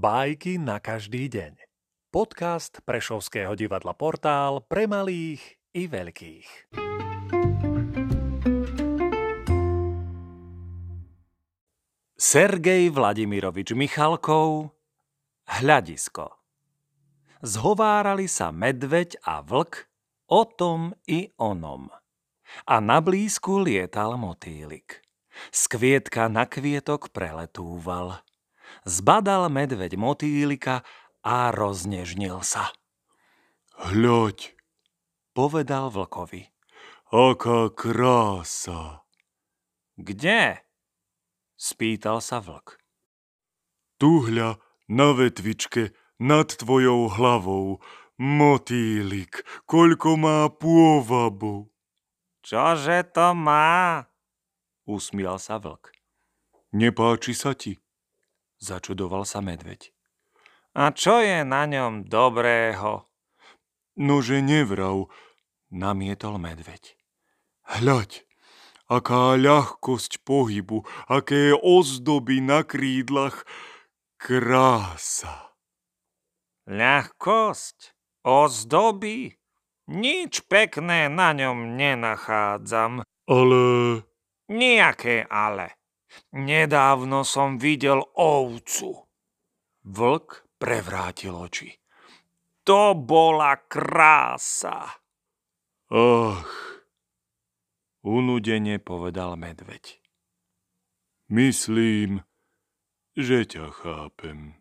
Bajky na každý deň. Podcast Prešovského divadla Portál pre malých i veľkých. Sergej Vladimirovič Michalkov, Hľadisko. Zhovárali sa medveď a vlk o tom i onom. A na blízku lietal motýlik. Z kvietka na kvietok preletúval. Zbadal medveď motýlika a roznežnil sa. Hľaď, povedal vlkovi. Aká krása. Kde? Spýtal sa vlk. Tuhľa na vetvičke nad tvojou hlavou. Motýlik, koľko má pôvabu. Čože to má? Usmial sa vlk. Nepáči sa ti? Začudoval sa medveď. A čo je na ňom dobrého? Nože nevrav, namietol medveď. Hľaď. Aká ľahkosť pohybu, aké ozdoby na krídlach, krása. Ľahkosť, ozdoby, nič pekné na ňom nenachádzam. Ale... Nijaké ale. Nedávno som videl ovcu. Vlk prevrátil oči. To bola krása. Ach. Unudene povedal medveď. Myslím, že ťa chápem.